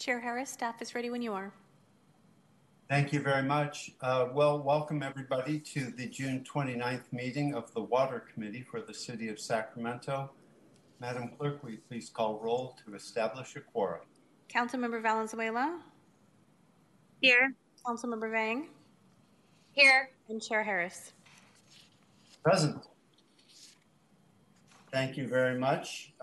Chair Harris, staff is ready when you are. Thank you very much. Welcome everybody to the June 29th meeting of the Water Committee for the City of Sacramento. Madam Clerk, will you please call roll to establish a quorum? Councilmember Valenzuela? Here. Councilmember Vang? Here. And Chair Harris? Present. Thank you very much.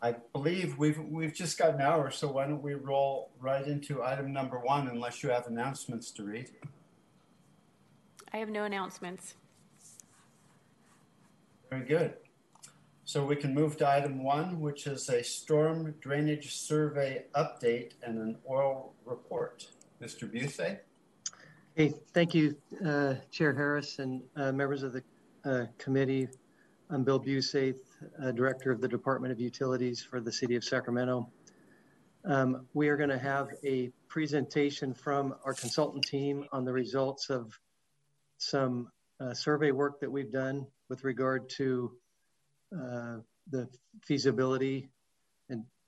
I believe we've just got an hour, so why don't we roll right into item number one, unless you have announcements to read. I have no announcements. Very good. So we can move to item one, which is a storm drainage survey update and an oral report. Mr. Busey. Hey, thank you, Chair Harris and members of the committee. I'm Bill Busey, Director of the Department of Utilities for the City of Sacramento. We are going to have a presentation from our consultant team on the results of some survey work that we've done with regard to the feasibility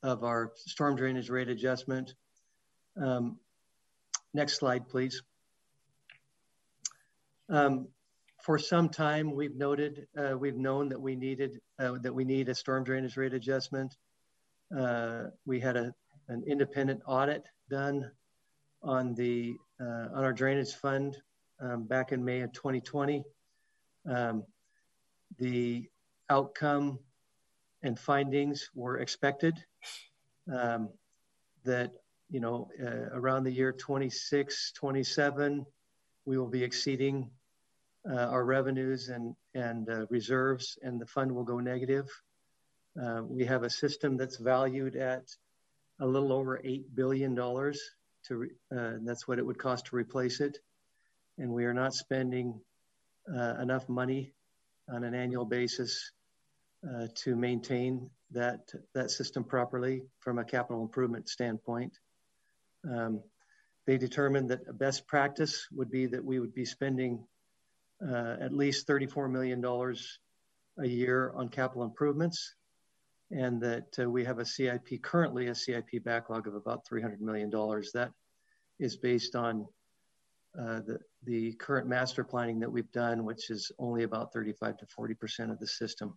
of our storm drainage rate adjustment. Next slide, please. For some time, we've known that we need a storm drainage rate adjustment. We had an independent audit done on the on our drainage fund back in May of 2020. The outcome and findings were expected. Around the year 26, 27, we will be exceeding our revenues and reserves, and the fund will go negative. We have a system that's valued at a little over $8 billion. That's what it would cost to replace it. And we are not spending enough money on an annual basis to maintain that system properly from a capital improvement standpoint. They determined that a best practice would be that we would be spending at least $34 million a year on capital improvements, and that we have currently a CIP backlog of about $300 million. That is based on the current master planning that we've done, which is only about 35 to 40% of the system.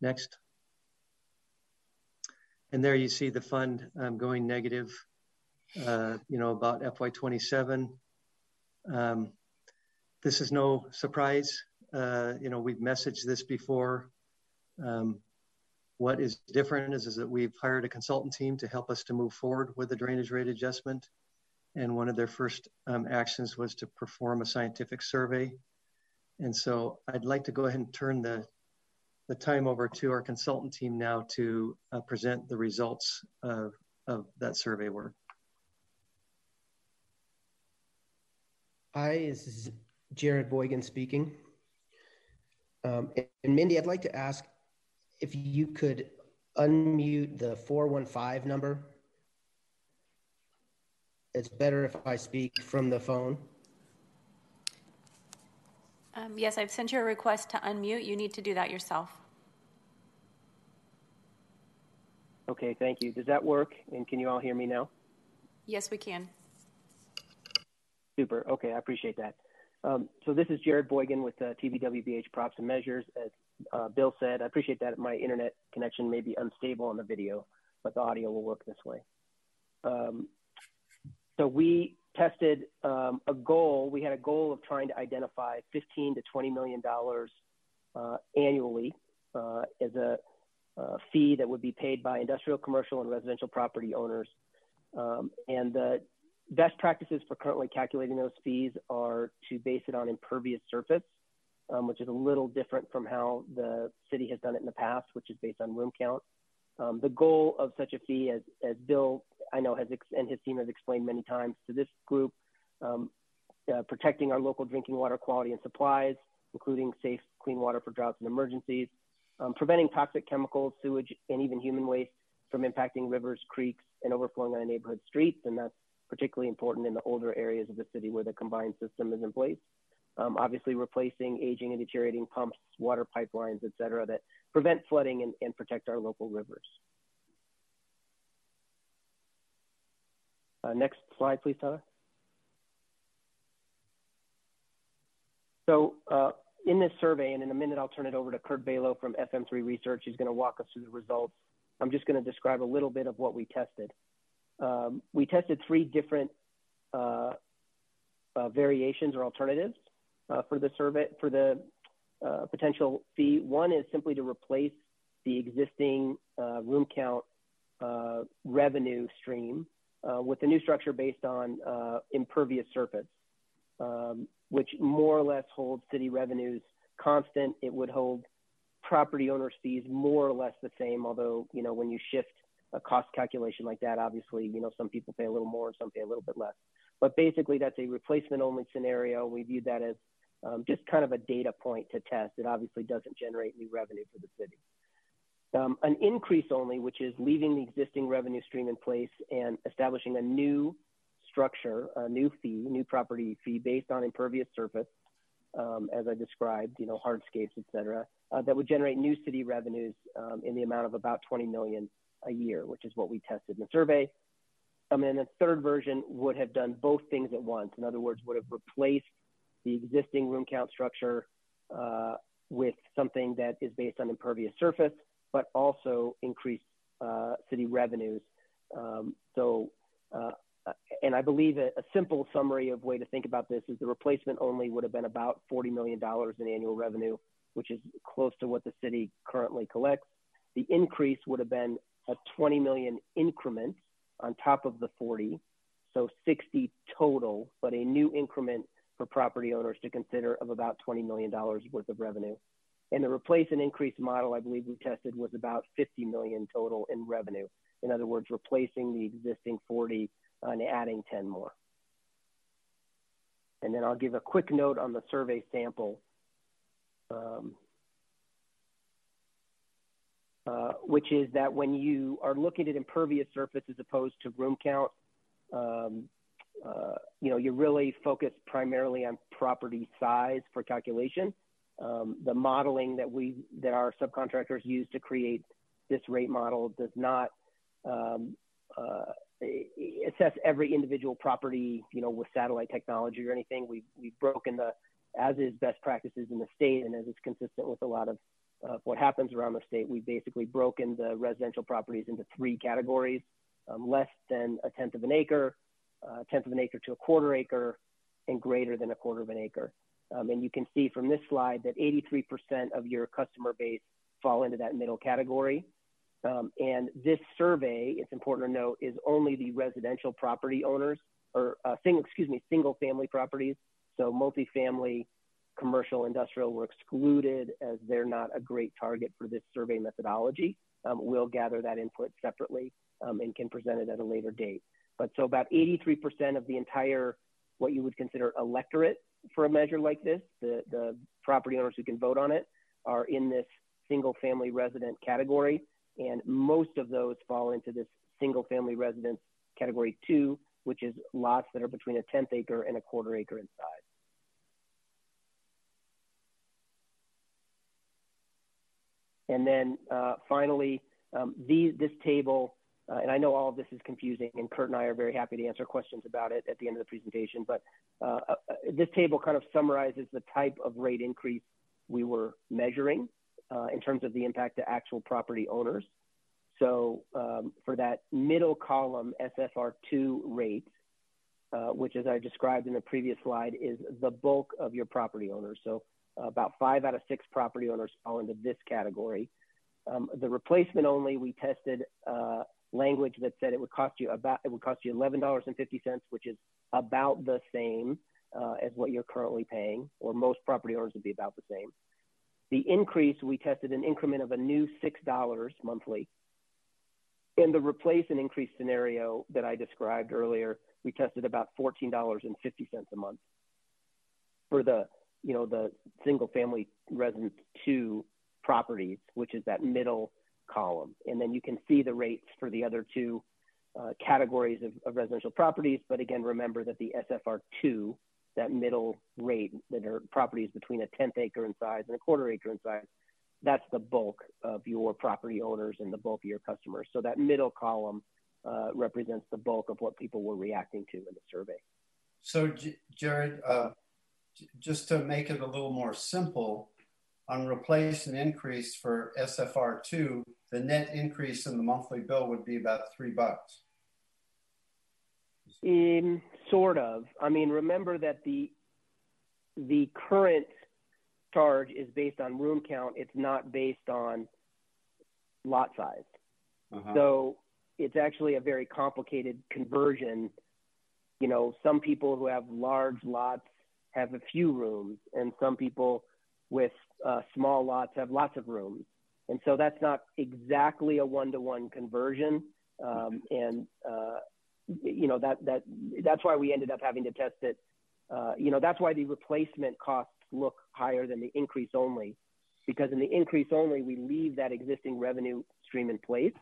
Next. And there you see the fund going negative, about FY27. This is no surprise. We've messaged this before. What is different is that we've hired a consultant team to help us to move forward with the drainage rate adjustment. And one of their first actions was to perform a scientific survey. And so I'd like to go ahead and turn the time over to our consultant team now to present the results of that survey work. Hi, this is Jared Boygan speaking. And Mindy, I'd like to ask if you could unmute the 415 number. It's better if I speak from the phone. Yes, I've sent you a request to unmute. You need to do that yourself. Okay, thank you. Does that work? And can you all hear me now? Yes, we can. Super. Okay, I appreciate that. So this is Jared Boygan with TVWBH Props and Measures. As Bill said, I appreciate that my internet connection may be unstable on the video, but the audio will work this way. So we tested a goal. We had a goal of trying to identify $15 to $20 million annually as a fee that would be paid by industrial, commercial, and residential property owners. And the best practices for currently calculating those fees are to base it on impervious surface, which is a little different from how the city has done it in the past, which is based on room count. The goal of such a fee, as Bill I know has and his team has explained many times to this group, protecting our local drinking water quality and supplies, including safe, clean water for droughts and emergencies, preventing toxic chemicals, sewage, and even human waste from impacting rivers, creeks, and overflowing on neighborhood streets, and that's particularly important in the older areas of the city where the combined system is in place. Obviously replacing aging and deteriorating pumps, water pipelines, et cetera, that prevent flooding and protect our local rivers. Next slide, please, Tyler. So in this survey, and in a minute, I'll turn it over to Kurt Balow from FM3 Research. He's going to walk us through the results. I'm just going to describe a little bit of what we tested. We tested three different variations or alternatives for the survey, for the potential fee. One is simply to replace the existing room count revenue stream with a new structure based on impervious surface, which more or less holds city revenues constant. It would hold property owners' fees more or less the same, although, you know, when you shift a cost calculation like that, obviously, you know, some people pay a little more and some pay a little bit less. But basically, that's a replacement only scenario. We viewed that as just kind of a data point to test. It obviously doesn't generate new revenue for the city. An increase only, which is leaving the existing revenue stream in place and establishing a new structure, a new fee, new property fee based on impervious surface, as I described, you know, hardscapes, et cetera, that would generate new city revenues in the amount of about $20 million a year, which is what we tested in the survey. And the third version would have done both things at once. In other words, would have replaced the existing room count structure with something that is based on impervious surface, but also increased city revenues. And I believe a simple summary of way to think about this is the replacement only would have been about $40 million in annual revenue, which is close to what the city currently collects. The increase would have been a $20 million increment on top of the 40, so 60 total, but a new increment for property owners to consider of about $20 million worth of revenue. And the replace and increase model, I believe we tested, was about $50 million total in revenue. In other words, replacing the existing 40 and adding 10 more. And then I'll give a quick note on the survey sample, which is that when you are looking at impervious surface as opposed to room count, you know, you're really focused primarily on property size for calculation. The modeling that our subcontractors use to create this rate model does not assess every individual property, you know, with satellite technology or anything. We've broken the as is best practices in the state, and as is consistent with a lot of what happens around the state, we've basically broken the residential properties into three categories: less than a tenth of an acre, a tenth of an acre to a quarter acre, and greater than a quarter of an acre. And you can see from this slide that 83% of your customer base fall into that middle category. And this survey, it's important to note, is only the residential property owners, or single family properties. So multifamily, commercial, industrial were excluded as they're not a great target for this survey methodology. We'll gather that input separately and can present it at a later date. But so about 83% of the entire, what you would consider electorate for a measure like this, the property owners who can vote on it, are in this single family resident category. And most of those fall into this single family residence category 2, which is lots that are between a tenth acre and a quarter acre in size. And then finally, this table, and I know all of this is confusing, and Kurt and I are very happy to answer questions about it at the end of the presentation, but this table kind of summarizes the type of rate increase we were measuring in terms of the impact to actual property owners. So for that middle column, SFR2 rate, which as I described in the previous slide, is the bulk of your property owners. So about 5 out of 6 property owners fall into this category. The replacement only, we tested language that said it would cost you $11.50, which is about the same as what you're currently paying, or most property owners would be about the same. The increase, we tested an increment of a new $6 monthly. In the replace and increase scenario that I described earlier, we tested about $14.50 a month for the, you know, the single family residence 2 properties, which is that middle column. And then you can see the rates for the other two categories of residential properties. But again, remember that the SFR2, that middle rate, that are properties between a tenth acre in size and a quarter acre in size, that's the bulk of your property owners and the bulk of your customers. So that middle column represents the bulk of what people were reacting to in the survey. So, Jared, just to make it a little more simple, on replace and increase for SFR2, the net increase in the monthly bill would be about $3. Sort of. I mean, remember that the current charge is based on room count. It's not based on lot size. Uh-huh. So it's actually a very complicated conversion. You know, some people who have large lots have a few rooms, and some people with small lots have lots of rooms. And so that's not exactly a one-to-one conversion. You know, that's why we ended up having to test it. You know, that's why the replacement costs look higher than the increase only, because in the increase only, we leave that existing revenue stream in place.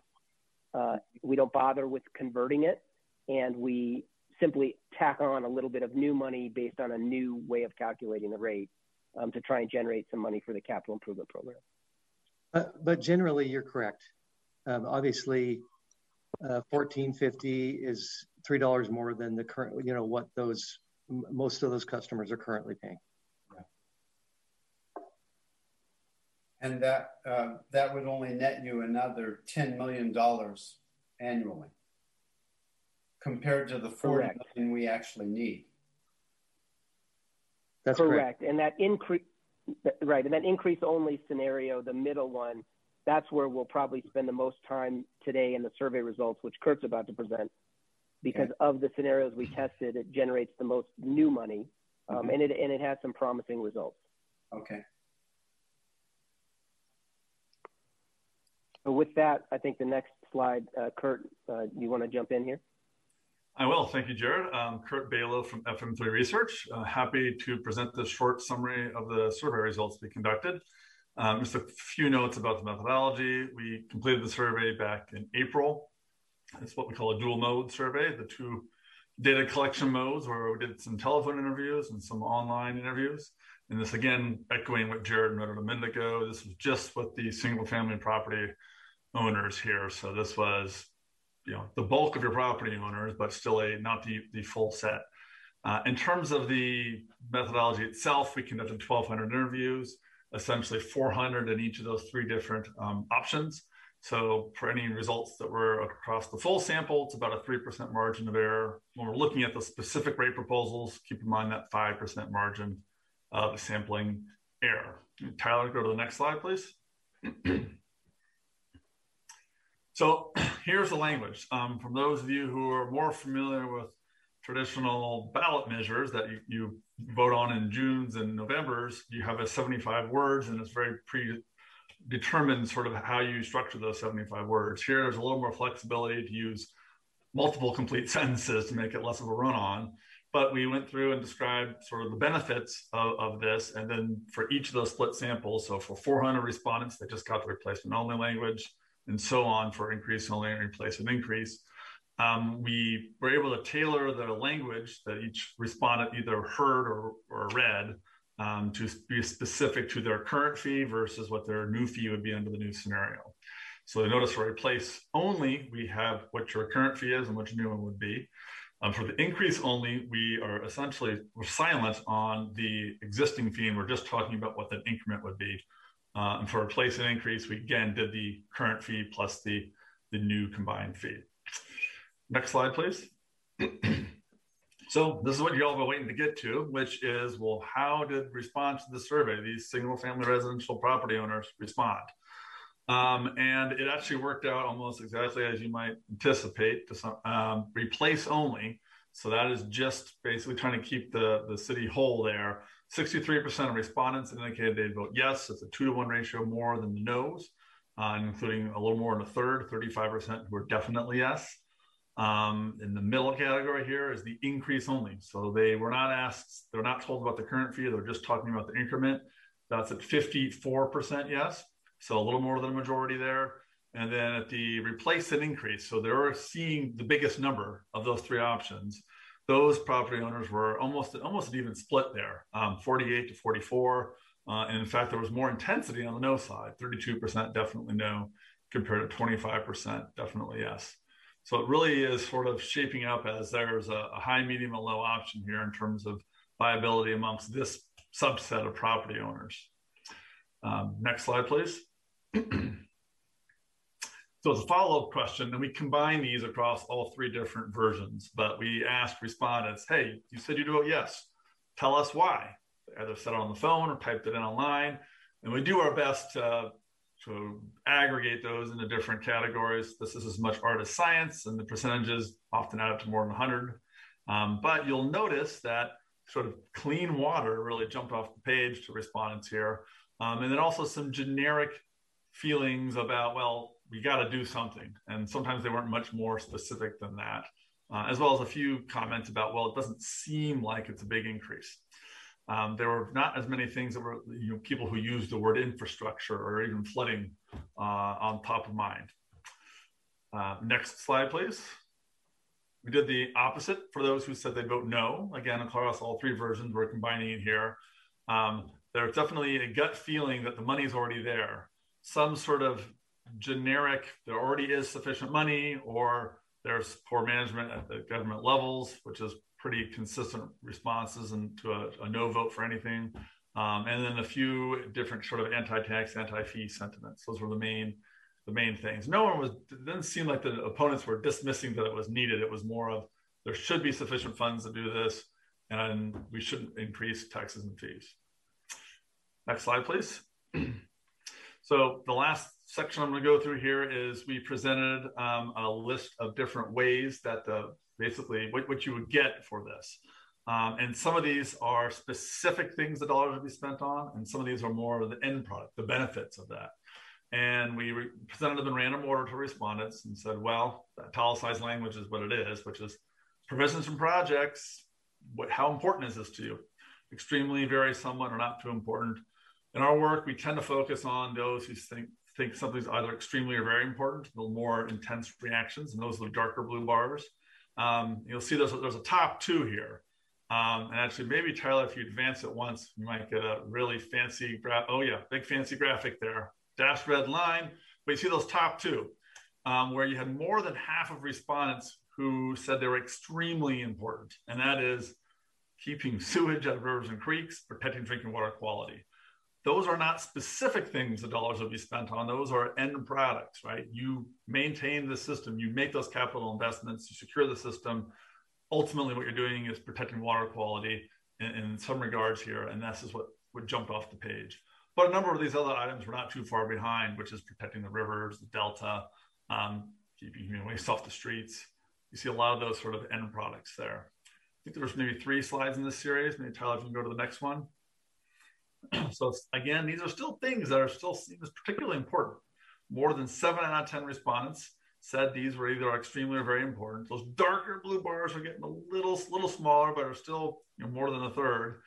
We don't bother with converting it, and we simply tack on a little bit of new money based on a new way of calculating the rate to try and generate some money for the capital improvement program. But generally, you're correct. Obviously, $14.50 is $3 more than the current, you know, what those most of those customers are currently paying. Yeah. And that that would only net you another $10 million annually compared to the $40 million we actually need. That's correct. And that increase, right? And that increase only scenario, the middle one, that's where we'll probably spend the most time today in the survey results, which Kurt's about to present, because of the scenarios we tested, it generates the most new money, and it has some promising results. Okay. So with that, I think the next slide, Kurt, you want to jump in here? I will. Thank you, Jared. I'm Kurt Balow from FM3 Research. Happy to present this short summary of the survey results we conducted. Just a few notes about the methodology. We completed the survey back in April. It's what we call a dual mode survey, the two data collection modes where we did some telephone interviews and some online interviews. And this, again, echoing what Jared noted a minute ago, this was just with the single family property owners here. So this was, you know, the bulk of your property owners, but still not the full set. In terms of the methodology itself, we conducted 1,200 interviews. Essentially 400 in each of those three different options. So for any results that were across the full sample, it's about a 3% margin of error. When we're looking at the specific rate proposals, keep in mind that 5% margin of sampling error. Tyler, go to the next slide, please. So here's the language. From those of you who are more familiar with traditional ballot measures that you vote on in Junes and Novembers, you have a 75 words, and it's very predetermined sort of how you structure those 75 words. Here, there's a little more flexibility to use multiple complete sentences to make it less of a run-on. But we went through and described sort of the benefits of this, and then for each of those split samples, so for 400 respondents, they just got the replacement-only language, and so on for increase-only and replace-and-increase. We were able to tailor the language that each respondent either heard or read to be specific to their current fee versus what their new fee would be under the new scenario. So notice for replace only, we have what your current fee is and what your new one would be. For the increase only, we are essentially silent on the existing fee, and we're just talking about what that increment would be. And for replace and increase, we again did the current fee plus the new combined fee. Next slide, please. So this is what you all have been waiting to get to, which is, well, how did response to the survey, these single family residential property owners, respond? And it actually worked out almost exactly as you might anticipate, to some, replace only. So that is just basically trying to keep the city whole there. 63% of respondents indicated they'd vote yes. It's a 2-to-1 ratio more than the no's, including a little more than a third, 35% who were definitely yes. In the middle category here is the increase only. So they were not asked, they're not told about the current fee, they're just talking about the increment. That's at 54% yes. So a little more than a majority there. And then at the replace and increase, so they're seeing the biggest number of those three options. Those property owners were almost an even split there, 48 to 44. And in fact, there was more intensity on the no side, 32% definitely no compared to 25% definitely yes. So it really is sort of shaping up as there's a high, medium, and low option here in terms of viability amongst this subset of property owners. Next slide, please. So it's a follow-up question, and we combine these across all three different versions, but we asked respondents, hey, you said you'd vote yes. Tell us why. They either said it on the phone or typed it in online, and we do our best to aggregate those into different categories. This is as much art as science, and the percentages often add up to more than 100. But you'll notice that sort of clean water really jumped off the page to respondents here. And then also some generic feelings about, well, we got to do something. And sometimes they weren't much more specific than that, as well as a few comments about, well, it doesn't seem like it's a big increase. There were not as many things that were, you know, people who used the word infrastructure or even flooding on top of mind. Next slide, please. We did the opposite for those who said they'd vote no. Again, across all three versions, we're combining it here. There's definitely a gut feeling that the money's already there. Some sort of generic, there already is sufficient money, or there's poor management at the government levels, which is pretty consistent responses and to a no vote for anything. And then a few different sort of anti-tax, anti-fee sentiments. Those were the main things. No one was, it didn't seem like the opponents were dismissing that it was needed. It was more of, there should be sufficient funds to do this, and we shouldn't increase taxes and fees. Next slide, please. So the last section I'm going to go through here is we presented a list of different ways that basically what you would get for this. And some of these are specific things the dollars would be spent on, and some of these are more of the end product, the benefits of that. And we presented them in random order to respondents and said, well, that italicized language is what it is, which is provisions from projects. How important is this to you? Extremely, very, somewhat, or not too important. In our work, we tend to focus on those who think something's either extremely or very important, the more intense reactions, and those are the darker blue bars. You'll see there's a top two here. And actually, maybe, Tyler, if you advance it once, you might get a really fancy graph. Oh, yeah, big fancy graphic there. Dashed red line, but you see those top two, where you had more than half of respondents who said they were extremely important, and that is keeping sewage out of rivers and creeks, protecting drinking water quality. Those are not specific things the dollars will be spent on. Those are end products, right? You maintain the system, you make those capital investments, you secure the system. Ultimately, what you're doing is protecting water quality in some regards here, and this is what jumped off the page. But a number of these other items were not too far behind, which is protecting the rivers, the delta, keeping waste off the streets. You see a lot of those sort of end products there. I think there's maybe 3 slides in this series. Maybe Tyler, if you can go to the next one. So again, these are still things that are still seen as particularly important. More than 7 out of 10 respondents said these were either extremely or very important. Those darker blue bars are getting a little smaller, but are still more than a third.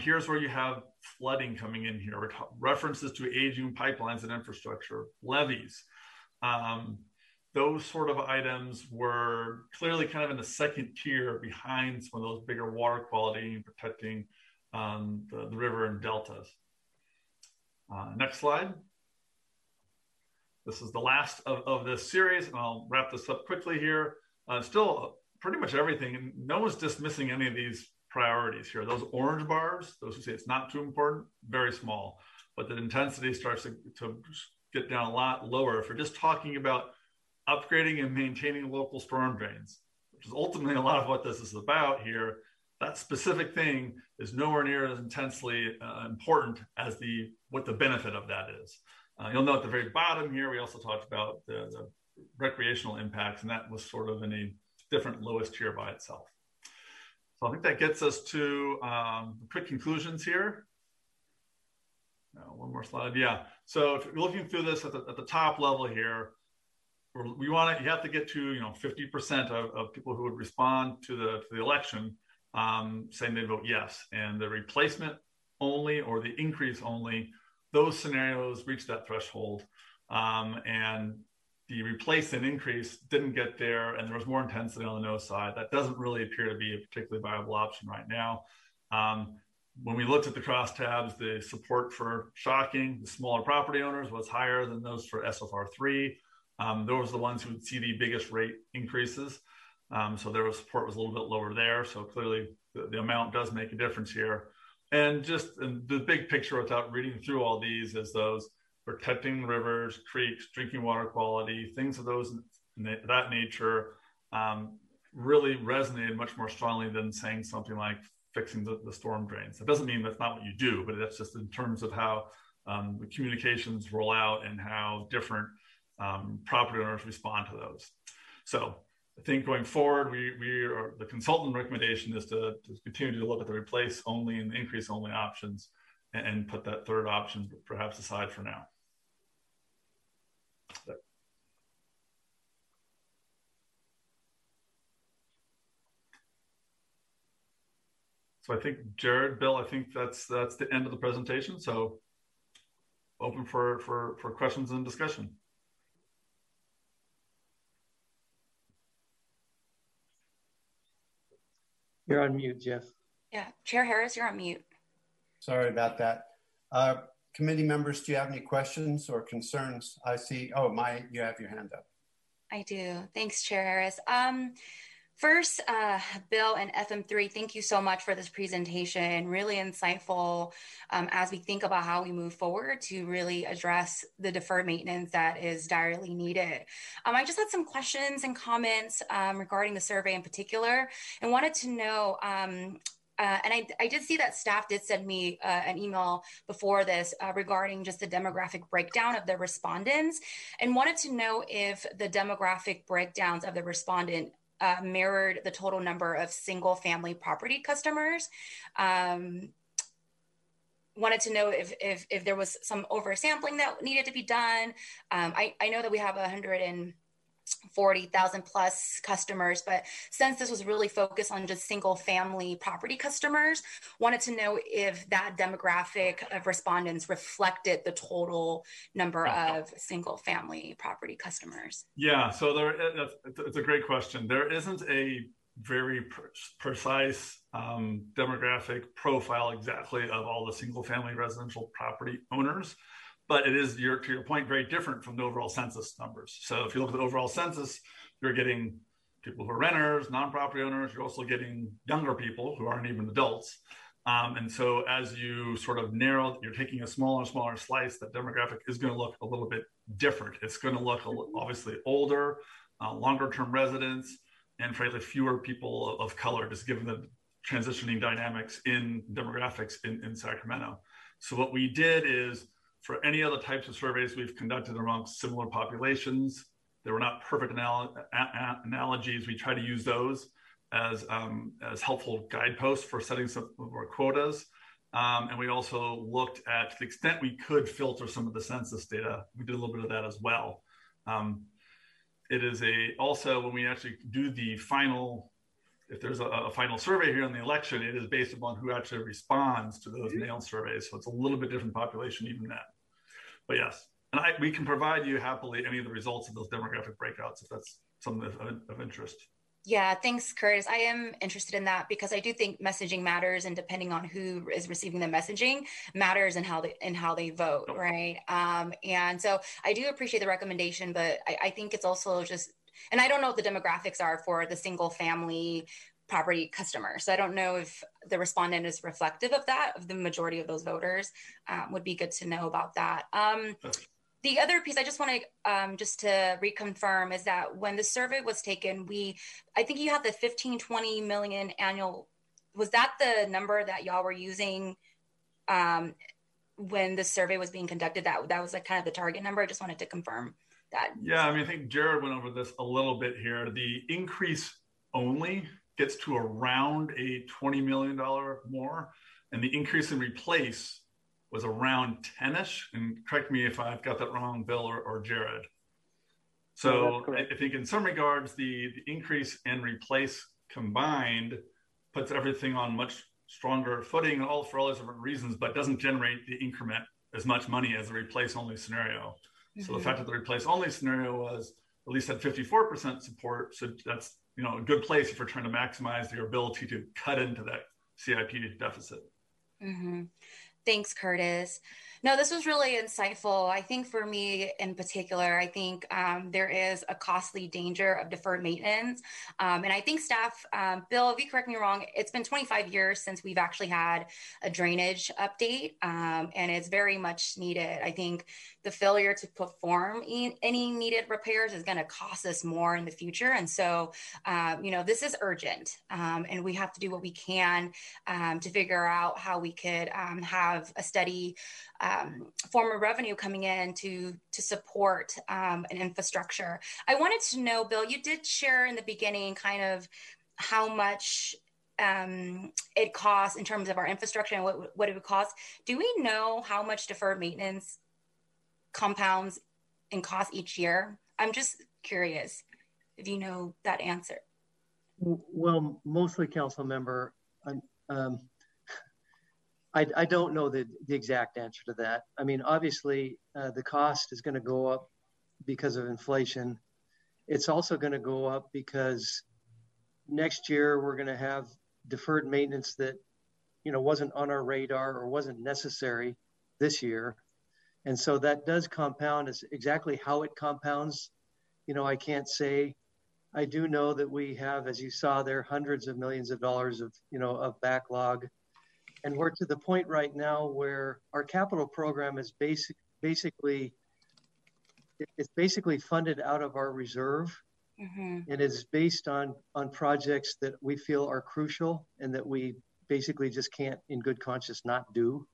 Here's where you have flooding coming in here, references to aging pipelines and infrastructure, levees. Those sort of items were clearly kind of in the second tier behind some of those bigger water quality and protecting the river and deltas. Next slide. This is the last of this series, and I'll wrap this up quickly here. Still pretty much everything, and no one's dismissing any of these priorities here. Those orange bars, those who say it's not too important, very small, but the intensity starts to get down a lot lower. If we're just talking about upgrading and maintaining local storm drains, which is ultimately a lot of what this is about here, that specific thing is nowhere near as intensely important as what the benefit of that is. You'll note at the very bottom here, we also talked about the recreational impacts, and that was sort of in a different lowest tier by itself. So I think that gets us to quick conclusions here. One more slide, yeah. So if you're looking through this at the top level here, you have to get to 50% of people who would respond to the election saying they vote yes, and the replacement only or the increase only, those scenarios reach that threshold, and the replace and increase didn't get there, and there was more intensity on the no side. That doesn't really appear to be a particularly viable option right now. When we looked at the crosstabs, the support for shocking the smaller property owners was higher than those for SFR3. Those were the ones who would see the biggest rate increases. So their support was a little bit lower there. So clearly the amount does make a difference here. And just the big picture without reading through all these is those protecting rivers, creeks, drinking water quality, things of those that nature really resonated much more strongly than saying something like fixing the storm drains. It doesn't mean that's not what you do, but that's just in terms of how the communications roll out and how different property owners respond to those. So I think going forward, the consultant recommendation is to continue to look at the replace only and the increase only options and put that third option perhaps aside for now. So I think Jared, Bill, I think that's the end of the presentation. So open for questions and discussion. You're on mute, Jeff. Yeah, Chair Harris, you're on mute. Sorry about that. Committee members, do you have any questions or concerns? I see, oh, Maya, you have your hand up. I do, thanks, Chair Harris. First, Bill and FM3, thank you so much for this presentation. Really insightful as we think about how we move forward to really address the deferred maintenance that is direly needed. I just had some questions and comments regarding the survey in particular, and wanted to know, and I did see that staff did send me an email before this regarding just the demographic breakdown of the respondents, and wanted to know if the demographic breakdowns of the respondent mirrored the total number of single family property customers. Wanted to know if there was some oversampling that needed to be done. I know that we have 140,000 plus customers, but since this was really focused on just single family property customers, wanted to know if that demographic of respondents reflected the total number of single family property customers. Yeah, so it's a great question. There isn't a very precise demographic profile exactly of all the single family residential property owners. But it is, to your point, very different from the overall census numbers. So if you look at the overall census, you're getting people who are renters, non-property owners. You're also getting younger people who aren't even adults. And so as you sort of narrow, you're taking a smaller and smaller slice, that demographic is going to look a little bit different. It's going to look obviously older, longer-term residents, and frankly, fewer people of color, just given the transitioning dynamics in demographics in Sacramento. So what we did is, for any other types of surveys we've conducted around similar populations, they were not perfect analogies. We try to use those as helpful guideposts for setting some of our quotas. And we also looked at, to the extent we could, filter some of the census data. We did a little bit of that as well. It is also, when we actually do the final, if there's a final survey here in the election, it is based upon who actually responds to those mail surveys. So it's a little bit different population even then. But yes, and we can provide you happily any of the results of those demographic breakouts if that's something of interest. Yeah, thanks, Curtis. I am interested in that because I do think messaging matters, and depending on who is receiving the messaging matters and how they vote, right? And so I do appreciate the recommendation, but I think it's also just, and I don't know what the demographics are for the single family property customers. So I don't know if the respondent is reflective of that, of the majority of those voters. Would be good to know about that. The other piece I just want to just to reconfirm is that when the survey was taken, I think you had the 15, 20 million annual. Was that the number that y'all were using when the survey was being conducted? That was like kind of the target number. I just wanted to confirm that. Yeah, I mean, I think Jared went over this a little bit here. The increase only gets to around a $20 million more, and the increase in replace was around 10-ish. And correct me if I've got that wrong, Bill or Jared. So no, I think in some regards, the increase and replace combined puts everything on much stronger footing for all those different reasons, but doesn't generate the increment as much money as the replace-only scenario. So the fact that the replace-only scenario was at least at 54% support, so that's a good place if we're trying to maximize your ability to cut into that CIP deficit. Mm-hmm. Thanks, Curtis. No, this was really insightful. I think for me in particular, I think there is a costly danger of deferred maintenance. And I think staff, Bill, if you correct me wrong, it's been 25 years since we've actually had a drainage update, and it's very much needed. I think the failure to perform any needed repairs is going to cost us more in the future. And so, you know, this is urgent, and we have to do what we can to figure out how we could have a steady form of revenue coming in to support an infrastructure. I wanted to know, Bill, you did share in the beginning kind of how much it costs in terms of our infrastructure and what it would cost. Do we know how much deferred maintenance compounds in cost each year? I'm just curious if you know that answer. Well, mostly, council member, I don't know the exact answer to that. I mean, obviously, the cost is going to go up because of inflation. It's also going to go up because next year we're going to have deferred maintenance that, you know, wasn't on our radar or wasn't necessary this year. And so that does compound. Is exactly how it compounds, you know, I can't say. I do know that we have, as you saw there, hundreds of millions of dollars of, you know, of backlog. And we're to the point right now where our capital program is basically funded out of our reserve. Mm-hmm. And it's based on projects that we feel are crucial and that we basically just can't in good conscience not do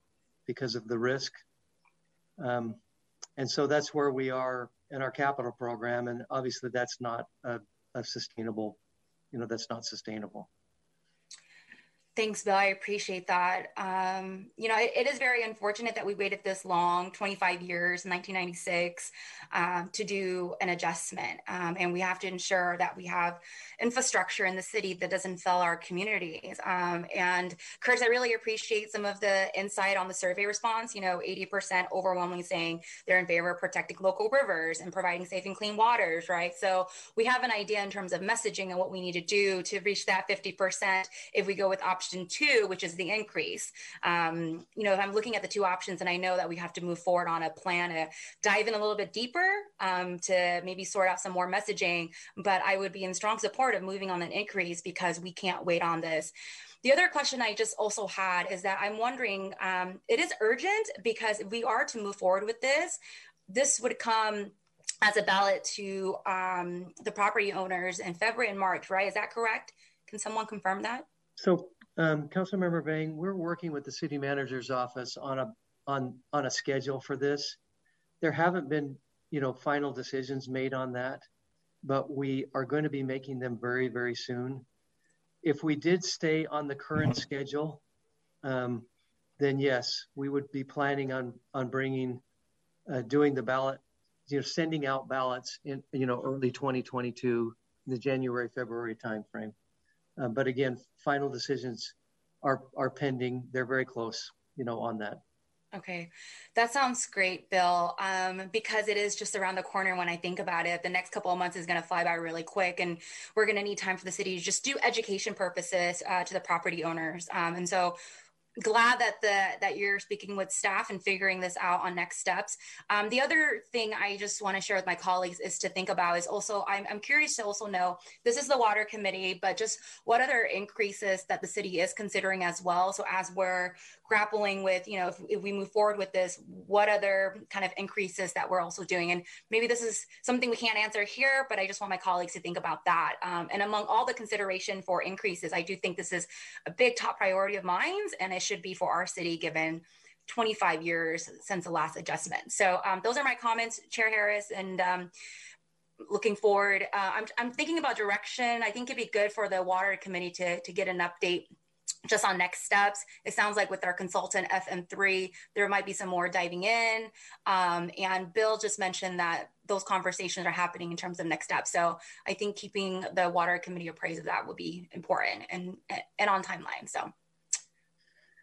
because of the risk. And so that's where we are in our capital program. And obviously that's not a sustainable, you know, that's not sustainable. Thanks, Bill. I appreciate that. You know, it is very unfortunate that we waited this long, 25 years, 1996, to do an adjustment. And we have to ensure that we have infrastructure in the city that doesn't fail our communities. And Kurt, I really appreciate some of the insight on the survey response. You know, 80% overwhelmingly saying they're in favor of protecting local rivers and providing safe and clean waters, right? So we have an idea in terms of messaging and what we need to do to reach that 50% if we go with option 2, which is the increase. You know, if I'm looking at the two options, and I know that we have to move forward on a plan to dive in a little bit deeper to maybe sort out some more messaging, but I would be in strong support of moving on an increase because we can't wait on this. The other question I just also had is that I'm wondering, it is urgent because if we are to move forward with this, this would come as a ballot to the property owners in February and March, right? Is that correct? Can someone confirm that? So, Councilmember Bang, we're working with the city manager's office on a schedule for this. There haven't been, you know, final decisions made on that, but we are going to be making them very, very soon. If we did stay on the current schedule, then yes, we would be planning on bringing, doing the ballot, you know, sending out ballots in, you know, early 2022, the January, February timeframe. But again, final decisions are pending. They're very close, you know, on that. Okay. That sounds great, Bill, because it is just around the corner when I think about it. The next couple of months is going to fly by really quick, and we're going to need time for the city to just do education purposes to the property owners. And so glad that you're speaking with staff and figuring this out on next steps. The other thing I just want to share with my colleagues is to think about is also, I'm curious to also know, this is the water committee, but just what other increases that the city is considering as well. So as we're grappling with, you know, if we move forward with this, what other kind of increases that we're also doing? And maybe this is something we can't answer here, but I just want my colleagues to think about that. And among all the consideration for increases, I do think this is a big top priority of mine, and it should be for our city given 25 years since the last adjustment. So those are my comments, Chair Harris, and looking forward. I'm thinking about direction. I think it'd be good for the water committee to get an update just on next steps. It sounds like with our consultant FM3, there might be some more diving in. And Bill just mentioned that those conversations are happening in terms of next steps. So I think keeping the water committee appraised of that would be important and on timeline. So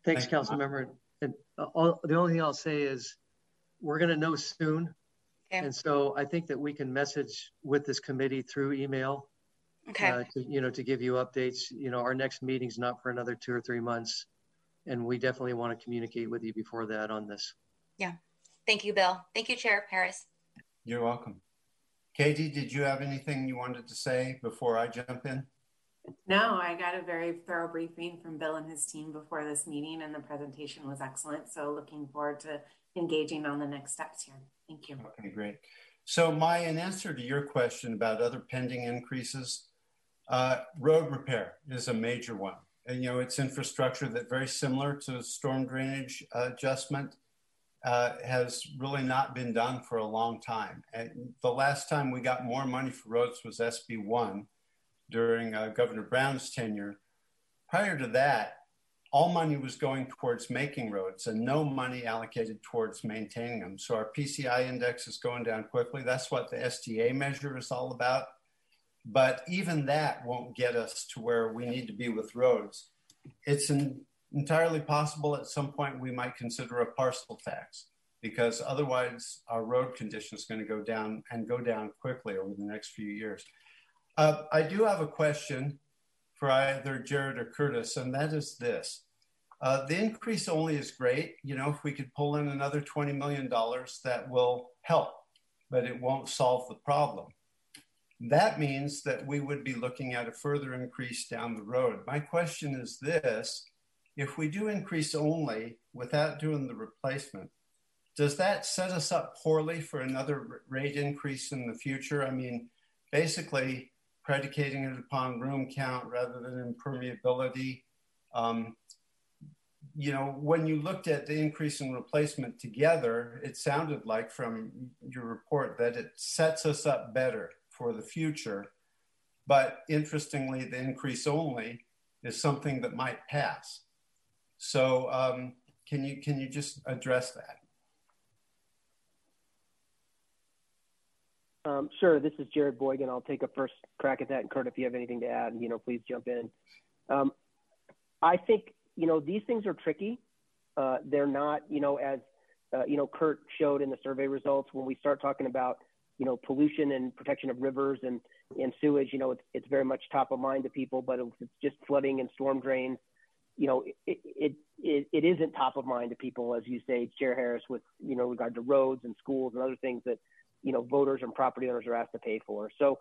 thanks, Councilmember. And the only thing I'll say is we're going to know soon. Okay. And so I think that we can message with this committee through email, okay, to, you know, to give you updates. You know, our next meeting's not for another 2 or 3 months. and we definitely want to communicate with you before that on this. Yeah. Thank you, Bill. Thank you, Chair Harris. You're welcome. Katie, did you have anything you wanted to say before I jump in? No, I got a very thorough briefing from Bill and his team before this meeting, and the presentation was excellent. So looking forward to engaging on the next steps here. Thank you. Okay, great. So in answer to your question about other pending increases, road repair is a major one. And, you know, it's infrastructure that very similar to storm drainage adjustment has really not been done for a long time. And the last time we got more money for roads was SB1 during Governor Brown's tenure. Prior to that, all money was going towards making roads and no money allocated towards maintaining them. So our PCI index is going down quickly. That's what the SDA measure is all about. But even that won't get us to where we need to be with roads. It's entirely possible at some point we might consider a parcel tax, because otherwise our road condition is going to go down, and go down quickly over the next few years. I do have a question for either Jared or Curtis, and that is this. The increase only is great. You know, if we could pull in another $20 million, that will help, but it won't solve the problem. That means that we would be looking at a further increase down the road. My question is this: if we do increase only without doing the replacement, does that set us up poorly for another rate increase in the future? I mean, basically predicating it upon room count rather than impermeability. You know, when you looked at the increase in replacement together, it sounded like from your report that it sets us up better for the future. But interestingly, the increase only is something that might pass. So can you just address that? Sure. This is Jared Boygan. I'll take a first crack at that. And Kurt, if you have anything to add, you know, please jump in. I think, you know, these things are tricky. They're not, you know, as you know, Kurt showed in the survey results, when we start talking about, you know, pollution and protection of rivers and sewage, you know, it's very much top of mind to people, but it's just flooding and storm drains. You know, it isn't top of mind to people, as you say, Chair Harris, with, you know, regard to roads and schools and other things that, you know, voters and property owners are asked to pay for. So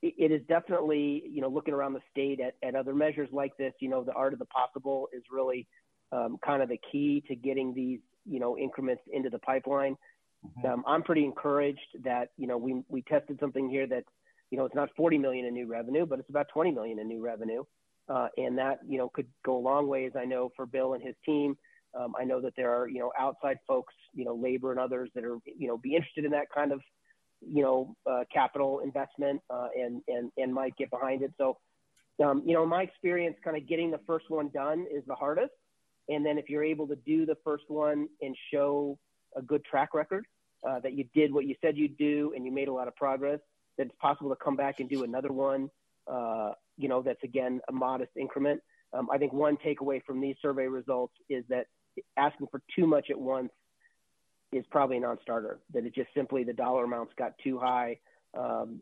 it is definitely, you know, looking around the state at other measures like this, you know, the art of the possible is really kind of the key to getting these, you know, increments into the pipeline. I'm pretty encouraged that, you know, we tested something here that, you know, it's not 40 million in new revenue, but it's about 20 million in new revenue. And that, you know, could go a long ways, I know, for Bill and his team. I know that there are, you know, outside folks, you know, labor and others that are, you know, be interested in that kind of, you know, capital investment and might get behind it. So, you know, in my experience, kind of getting the first one done is the hardest. And then if you're able to do the first one and show a good track record that you did what you said you'd do and you made a lot of progress, that it's possible to come back and do another one. You know, that's, again, a modest increment. I think one takeaway from these survey results is that asking for too much at once is probably a non-starter, that it just simply the dollar amounts got too high,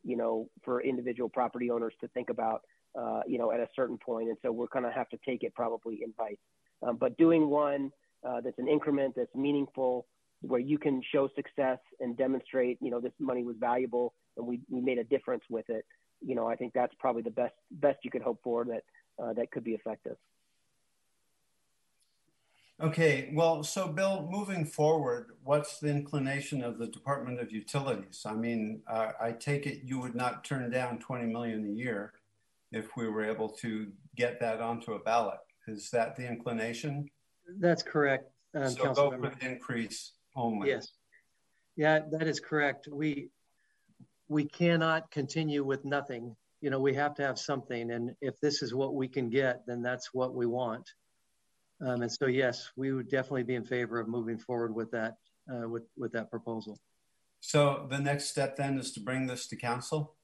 you know, for individual property owners to think about, you know, at a certain point. And so we're going to have to take it probably in bites. But doing one that's an increment that's meaningful, where you can show success and demonstrate, you know, this money was valuable and we made a difference with it. You know, I think that's probably the best you could hope for that that could be effective. Okay, well, so Bill, moving forward, what's the inclination of the Department of Utilities? I mean, I take it you would not turn down 20 million a year if we were able to get that onto a ballot. Is that the inclination? That's correct. So go for the increase only. Yes, yeah, that is correct. We cannot continue with nothing. You know, we have to have something. And if this is what we can get, then that's what we want. And so, yes, we would definitely be in favor of moving forward with that proposal. So the next step then is to bring this to council?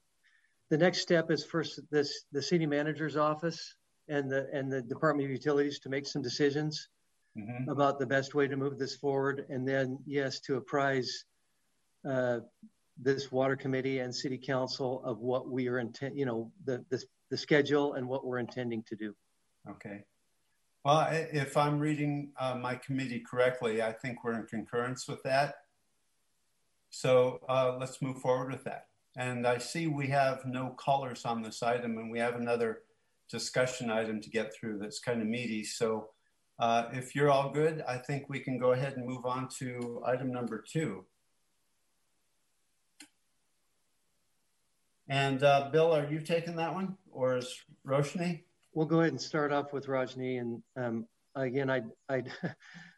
The next step is first the city manager's office and the Department of Utilities to make some decisions about the best way to move this forward. And then, yes, to apprise this water committee and city council of what we are intending, you know, the schedule and what we're intending to do. Okay. Well, if I'm reading my committee correctly, I think we're in concurrence with that. So let's move forward with that. And I see we have no colors on this item, and we have another discussion item to get through that's kind of meaty. So if you're all good, I think we can go ahead and move on to item number 2. And Bill, are you taking that one, or is Roshni? We'll go ahead and start off with Roshni. And again, I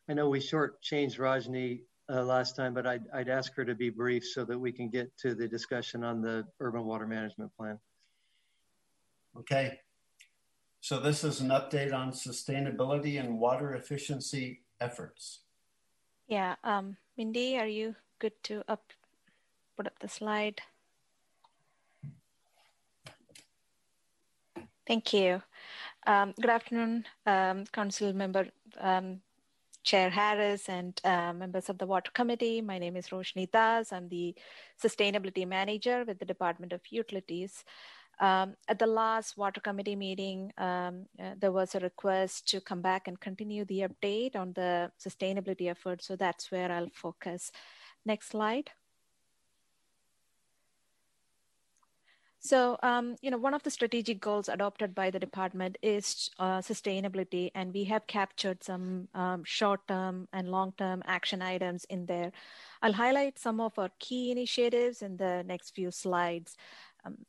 know we shortchanged Roshni last time, but I'd ask her to be brief so that we can get to the discussion on the urban water management plan. Okay. So this is an update on sustainability and water efficiency efforts. Yeah, Mindy, are you good to put up the slide? Thank you. Good afternoon, Council Member Chair Harris and members of the Water Committee. My name is Roshni Das. I'm the Sustainability Manager with the Department of Utilities. At the last Water Committee meeting, there was a request to come back and continue the update on the sustainability effort. So that's where I'll focus. Next slide. So, one of the strategic goals adopted by the department is sustainability, and we have captured some short-term and long-term action items in there. I'll highlight some of our key initiatives in the next few slides.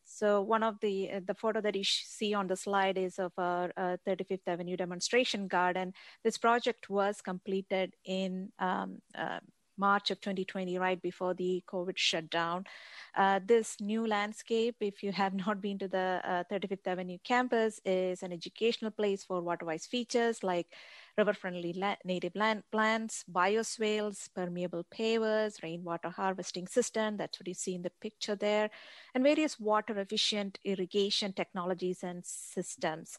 So one of the photo that you see on the slide is of our 35th Avenue demonstration garden. This project was completed in March of 2020, right before the COVID shutdown. This new landscape, if you have not been to the 35th Avenue campus, is an educational place for water-wise features like river-friendly native land plants, bioswales, permeable pavers, rainwater harvesting system, that's what you see in the picture there, and various water-efficient irrigation technologies and systems.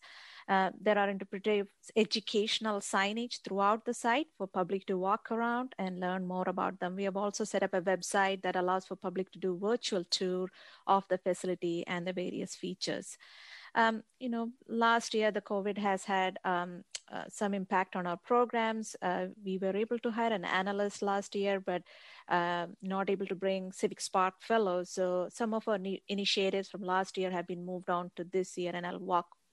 There are interpretive educational signage throughout the site for public to walk around and learn more about them. We have also set up a website that allows for public to do virtual tour of the facility and the various features. Last year, the COVID has had some impact on our programs. We were able to hire an analyst last year, but not able to bring Civic Spark Fellows. So some of our initiatives from last year have been moved on to this year, and I'll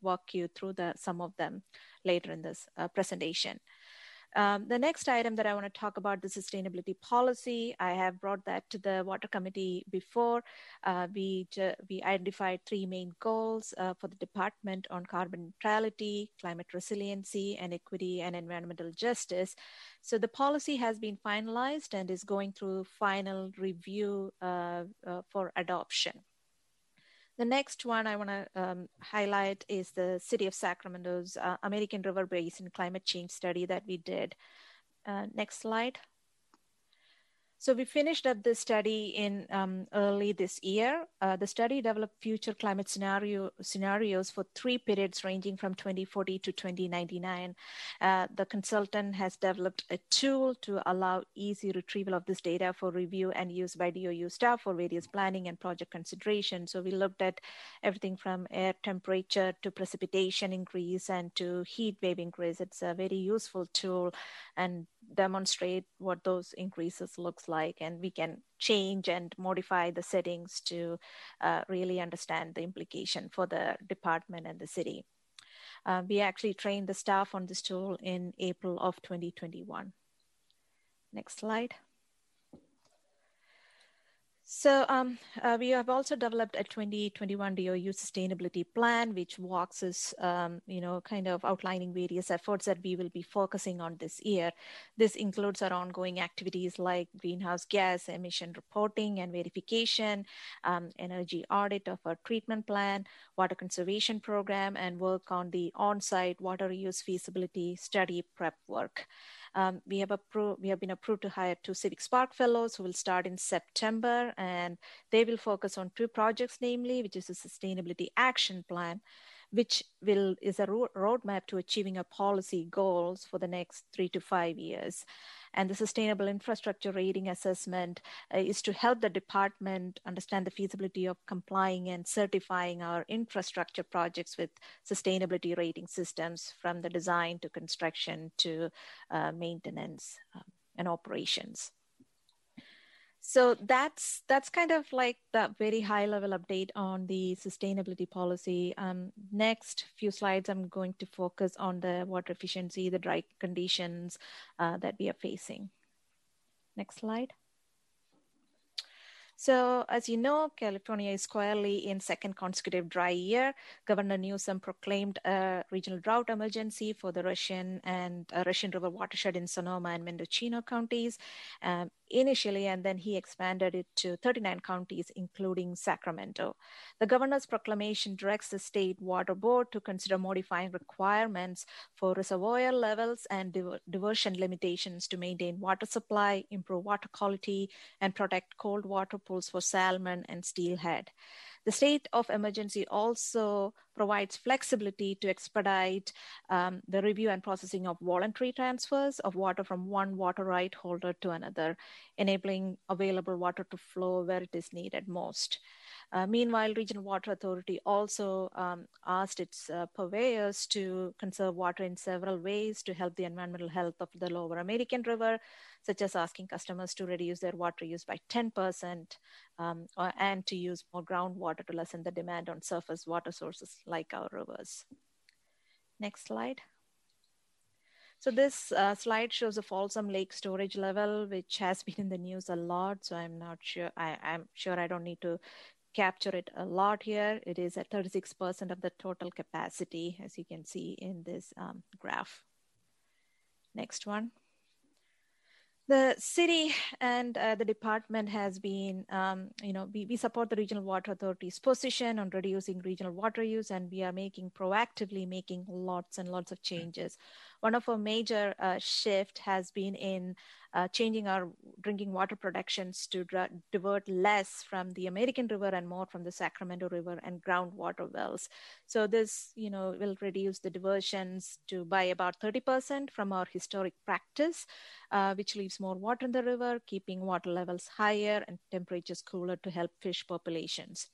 walk you through some of them later in this presentation. The next item that I want to talk about, the sustainability policy. I have brought that to the Water Committee before. We identified 3 main goals for the department on carbon neutrality, climate resiliency, and equity and environmental justice. So the policy has been finalized and is going through final review for adoption. The next one I want to highlight is the City of Sacramento's American River Basin Climate Change Study that we did. Next slide. So we finished up this study in early this year. The study developed future climate scenarios for 3 periods ranging from 2040 to 2099. The consultant has developed a tool to allow easy retrieval of this data for review and use by DOU staff for various planning and project considerations. So we looked at everything from air temperature to precipitation increase and to heat wave increase. It's a very useful tool and demonstrate what those increases looks like, and we can change and modify the settings to really understand the implication for the department and the city. We actually trained the staff on this tool in April of 2021. Next slide. So we have also developed a 2021 DOU sustainability plan, which walks us, kind of outlining various efforts that we will be focusing on this year. This includes our ongoing activities like greenhouse gas emission reporting and verification, energy audit of our treatment plan, water conservation program, and work on the on-site water use feasibility study prep work. We have been approved to hire 2 Civic Spark Fellows who will start in September, and they will focus on 2 projects, namely, which is a sustainability action plan, which is a roadmap to achieving our policy goals for the next 3 to 5 years. And the Sustainable Infrastructure Rating Assessment is to help the department understand the feasibility of complying and certifying our infrastructure projects with sustainability rating systems, from the design to construction to maintenance and operations. So that's kind of like the very high level update on the sustainability policy. Next few slides, I'm going to focus on the water efficiency, the dry conditions that we are facing. Next slide. So as you know, California is squarely in second consecutive dry year. Governor Newsom proclaimed a regional drought emergency for the Russian River watershed in Sonoma and Mendocino counties initially, and then he expanded it to 39 counties, including Sacramento. The governor's proclamation directs the state water board to consider modifying requirements for reservoir levels and diversion limitations to maintain water supply, improve water quality, and protect cold water for salmon and steelhead. The state of emergency also provides flexibility to expedite the review and processing of voluntary transfers of water from one water right holder to another, enabling available water to flow where it is needed most. Meanwhile, Regional Water Authority also asked its purveyors to conserve water in several ways to help the environmental health of the Lower American River, such as asking customers to reduce their water use by 10% and to use more groundwater to lessen the demand on surface water sources like our rivers. Next slide. So this slide shows the Folsom Lake storage level, which has been in the news a lot. So I'm sure I don't need to capture it a lot here. It is at 36% of the total capacity, as you can see in this graph. Next one. The city and the department has been, we support the Regional Water Authority's position on reducing regional water use, and we are proactively making lots and lots of changes. One of our major shift has been in changing our drinking water productions to divert less from the American River and more from the Sacramento River and groundwater wells. So this, will reduce the diversions to by about 30% from our historic practice, which leaves more water in the river, keeping water levels higher and temperatures cooler to help fish populations.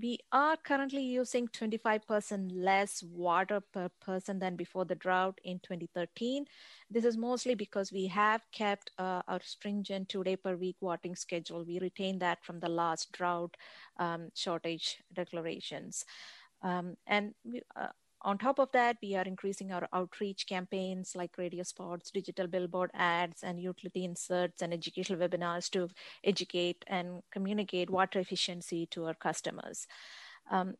We are currently using 25% less water per person than before the drought in 2013. This is mostly because we have kept our stringent 2-day-per-week watering schedule. We retained that from the last drought shortage declarations. On top of that, we are increasing our outreach campaigns like radio spots, digital billboard ads, and utility inserts and educational webinars to educate and communicate water efficiency to our customers.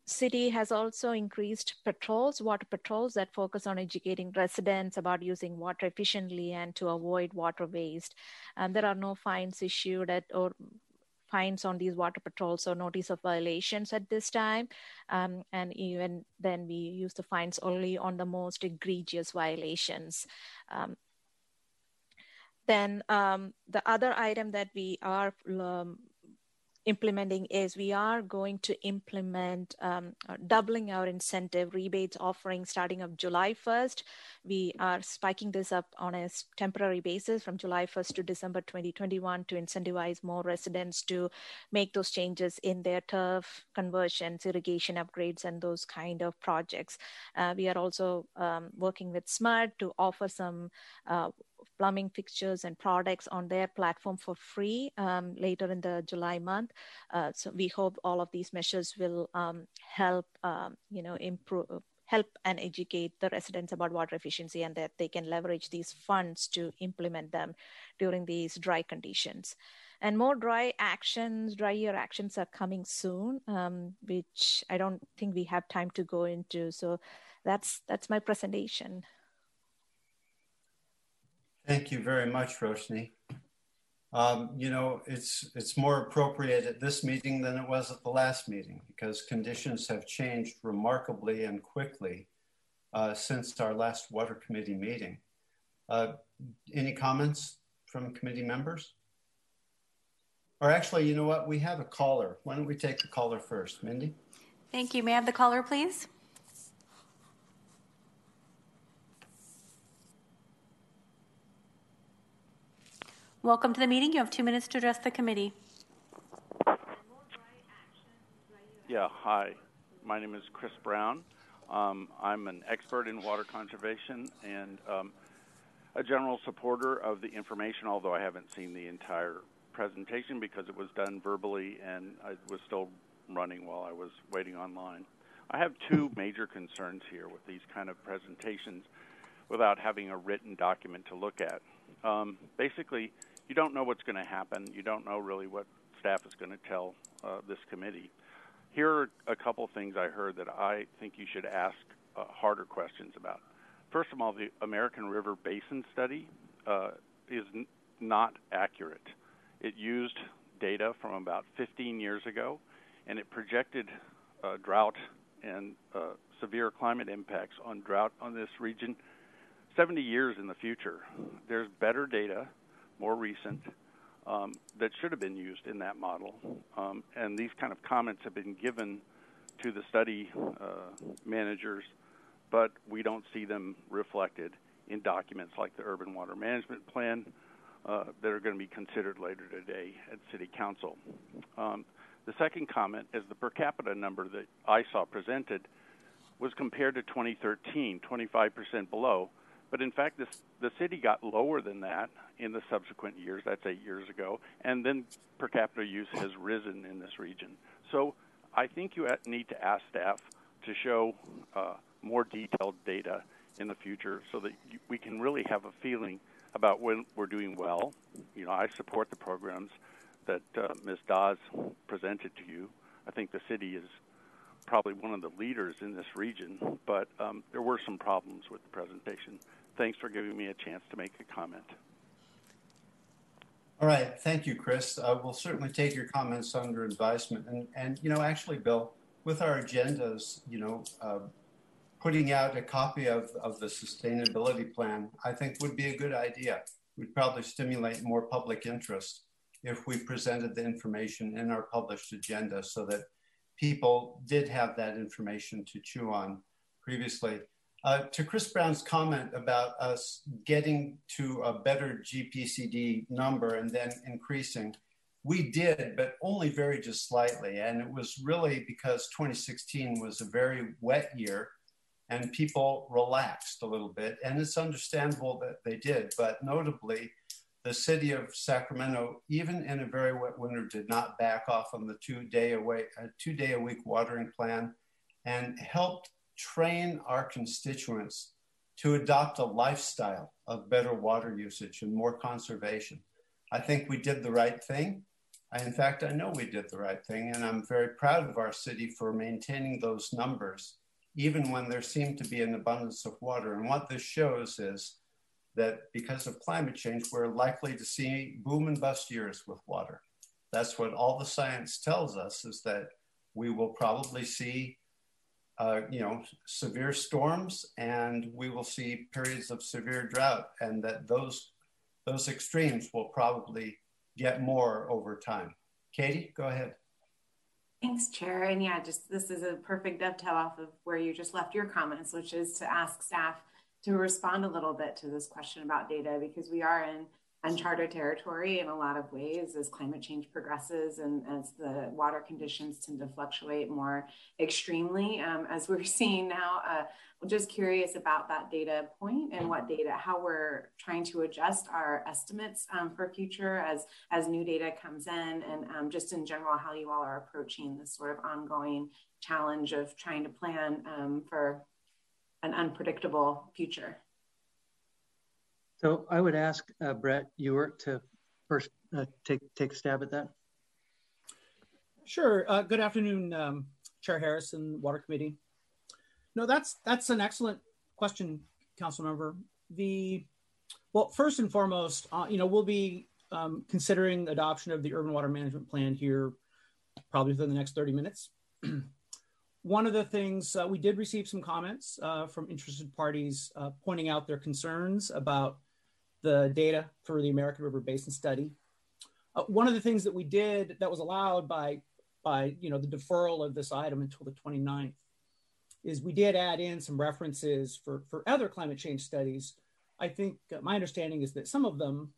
City has also increased water patrols that focus on educating residents about using water efficiently and to avoid water waste. There are no fines issued or fines on these water patrols or notice of violations at this time. And even then we use the fines only on the most egregious violations. Then the other item that we are implementing is we are going to implement doubling our incentive rebates offering starting of July 1st. We are spiking this up on a temporary basis from July 1st to December 2021 to incentivize more residents to make those changes in their turf conversions, irrigation upgrades, and those kind of projects. We are also working with SMUD to offer some plumbing fixtures and products on their platform for free later in the July month. So we hope all of these measures will help, help and educate the residents about water efficiency, and that they can leverage these funds to implement them during these dry conditions. And more dry year actions are coming soon, which I don't think we have time to go into. So that's my presentation. Thank you very much, Roshni. It's more appropriate at this meeting than it was at the last meeting because conditions have changed remarkably and quickly since our last Water Committee meeting. Any comments from committee members? Or actually, you know what? We have a caller. Why don't we take the caller first? Mindy? Thank you. May I have the caller, please? Welcome to the meeting. You have 2 minutes to address the committee. Yeah, hi. My name is Chris Brown. I'm an expert in water conservation and a general supporter of the information, although I haven't seen the entire presentation because it was done verbally and I was still running while I was waiting online. I have two major concerns here with these kind of presentations without having a written document to look at. Basically, you don't know what's going to happen. You don't know really what staff is going to tell this committee. Here are a couple things I heard that I think you should ask harder questions about. First of all, the American River Basin study is not accurate. It used data from about 15 years ago, and it projected drought and severe climate impacts on drought on this region 70 years in the future. There's better data, more recent, that should have been used in that model. And these kind of comments have been given to the study managers, but we don't see them reflected in documents like the Urban Water Management Plan that are going to be considered later today at City Council. The second comment is the per capita number that I saw presented was compared to 2013, 25% below. But in fact, the city got lower than that in the subsequent years. That's 8 years ago. And then per capita use has risen in this region. So I think you need to ask staff to show more detailed data in the future so that we can really have a feeling about when we're doing well. You know, I support the programs that Ms. Dawes presented to you. I think the city is probably one of the leaders in this region, but there were some problems with the presentation. Thanks for giving me a chance to make a comment. All right, thank you, Chris. We'll certainly take your comments under advisement. And you know, actually, Bill, with our agendas, you know, putting out a copy of the sustainability plan, I think would be a good idea. We'd probably stimulate more public interest if we presented the information in our published agenda so that people did have that information to chew on previously. To Chris Brown's comment about us getting to a better GPCD number and then increasing, we did, but only very just slightly. And it was really because 2016 was a very wet year and people relaxed a little bit. And it's understandable that they did, but notably, the city of Sacramento, even in a very wet winter, did not back off on the two-day-a-week watering plan and helped train our constituents to adopt a lifestyle of better water usage and more conservation. I think we did the right thing. In fact, I know we did the right thing, and I'm very proud of our city for maintaining those numbers, even when there seemed to be an abundance of water. And what this shows is that because of climate change, we're likely to see boom and bust years with water. That's what all the science tells us, is that we will probably see, you know, severe storms, and we will see periods of severe drought, and that those extremes will probably get more over time. Katie, go ahead. Thanks, Chair. And yeah, just this is a perfect dovetail off of where you just left your comments, which is to ask staff to respond a little bit to this question about data, because we are in uncharted territory in a lot of ways as climate change progresses and as the water conditions tend to fluctuate more extremely, as we're seeing now. I'm just curious about that data point and what data, how we're trying to adjust our estimates for future as new data comes in, and just in general, how you all are approaching this sort of ongoing challenge of trying to plan for an unpredictable future. So I would ask Brett Ewert to first take a stab at that. Sure. Good afternoon, Chair Harris and Water Committee. No, that's an excellent question, Councilmember. Well, first and foremost, you know, we'll be considering adoption of the Urban Water Management Plan here, probably within the next 30 minutes. One of the things, we did receive some comments from interested parties pointing out their concerns about the data for the American River Basin study. One of the things that we did that was allowed by you know, the deferral of this item until the 29th is we did add in some references for other climate change studies. I think my understanding is that some of them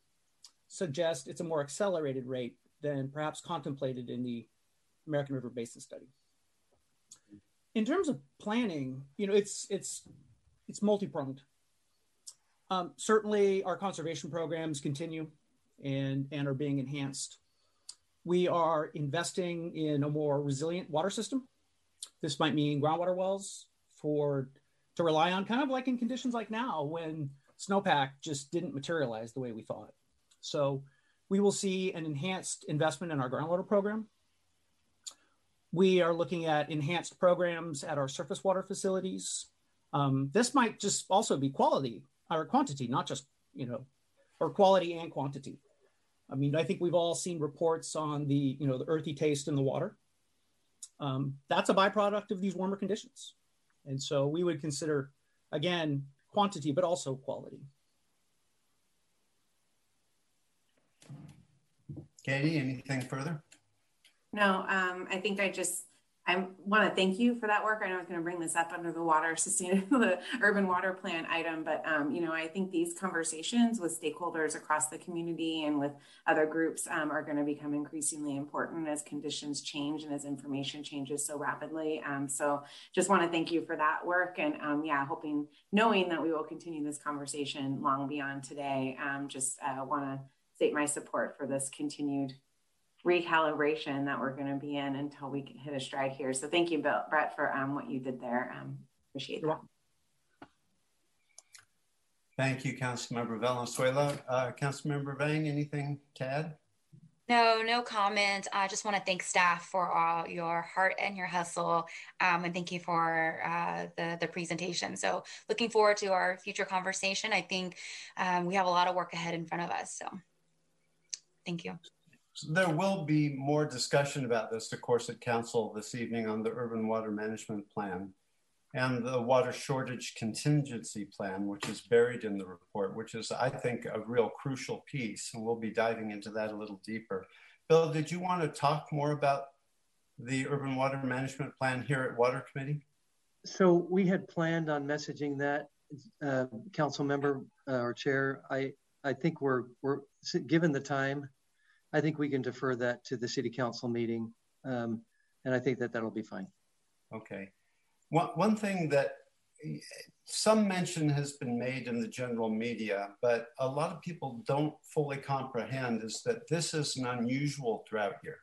suggest it's a more accelerated rate than perhaps contemplated in the American River Basin study. In terms of planning, you know, it's multi-pronged. Certainly our conservation programs continue and are being enhanced. We are investing in a more resilient water system. This might mean groundwater wells to rely on, kind of like in conditions like now when snowpack just didn't materialize the way we thought. So we will see an enhanced investment in our groundwater program. We are looking at enhanced programs at our surface water facilities. This might just also be quality or quantity, not just, you know, or quality and quantity. I mean, I think we've all seen reports on the, you know, the earthy taste in the water. That's a byproduct of these warmer conditions. And so we would consider, again, quantity, but also quality. Katie, anything further? No, I think I want to thank you for that work. I know I was going to bring this up under the water sustainable, the urban water plan item, but you know, I think these conversations with stakeholders across the community and with other groups are going to become increasingly important as conditions change and as information changes so rapidly. So just want to thank you for that work, and yeah, knowing that we will continue this conversation long beyond today. Just want to state my support for this continued recalibration that we're going to be in until we can hit a stride here. So thank you, Brett, for what you did there. Appreciate that. Thank you, Councilmember Valenzuela. Councilmember Vang, anything to add? No comment. I just want to thank staff for all your heart and your hustle, and thank you for the presentation. So looking forward to our future conversation. I think we have a lot of work ahead in front of us. So thank you. So there will be more discussion about this, of course, at Council this evening on the Urban Water Management Plan and the Water Shortage Contingency Plan, which is buried in the report, which is, I think, a real crucial piece. And we'll be diving into that a little deeper. Bill, did you want to talk more about the Urban Water Management Plan here at Water Committee? So we had planned on messaging that, Council Member or Chair. I think we're given the time, I think we can defer that to the City Council meeting, and I think that'll be fine. Okay. One thing that some mention has been made in the general media, but a lot of people don't fully comprehend, is that this is an unusual drought year,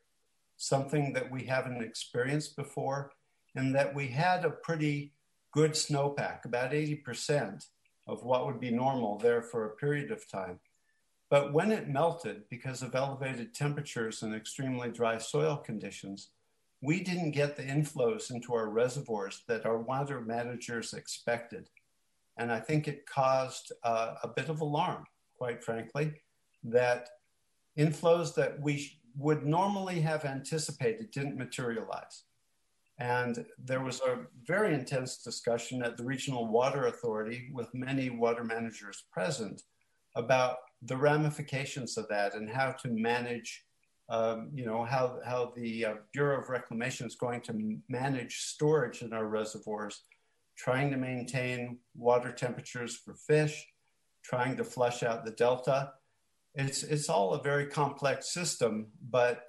something that we haven't experienced before, and that we had a pretty good snowpack, about 80% of what would be normal there for a period of time. But when it melted, because of elevated temperatures and extremely dry soil conditions, we didn't get the inflows into our reservoirs that our water managers expected. And I think it caused a bit of alarm, quite frankly, that inflows that we would normally have anticipated didn't materialize. And there was a very intense discussion at the Regional Water Authority with many water managers present about the ramifications of that and how to manage, you know, how the Bureau of Reclamation is going to manage storage in our reservoirs, trying to maintain water temperatures for fish, trying to flush out the delta. It's all a very complex system, but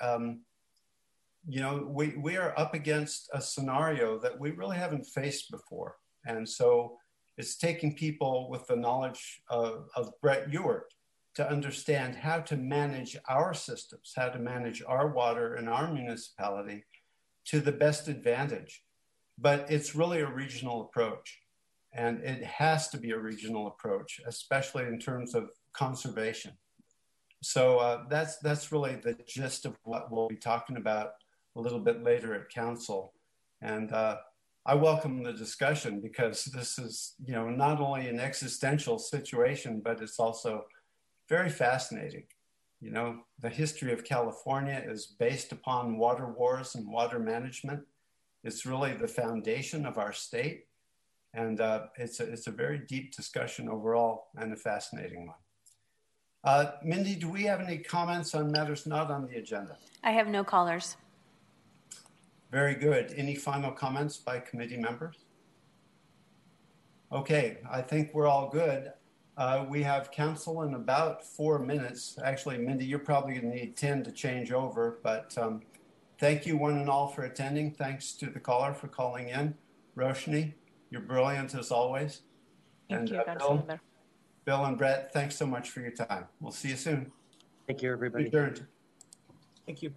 you know, we are up against a scenario that we really haven't faced before, and so it's taking people with the knowledge of Brett Ewert to understand how to manage our systems, how to manage our water in our municipality to the best advantage. But it's really a regional approach, and it has to be a regional approach, especially in terms of conservation. So that's really the gist of what we'll be talking about a little bit later at Council. And I welcome the discussion, because this is, you know, not only an existential situation, but it's also very fascinating. You know, the history of California is based upon water wars and water management. It's really the foundation of our state. And it's a very deep discussion overall, and a fascinating one. Mindy, do we have any comments on matters not on the agenda? I have no callers. Very good. Any final comments by committee members? Okay, I think we're all good. We have council in about 4 minutes. Actually, Mindy, you're probably going to need 10 to change over. But thank you one and all for attending. Thanks to the caller for calling in. Roshni, you're brilliant as always. Thank you, Bill and Brett, thanks so much for your time. We'll see you soon. Thank you, everybody. Thank you.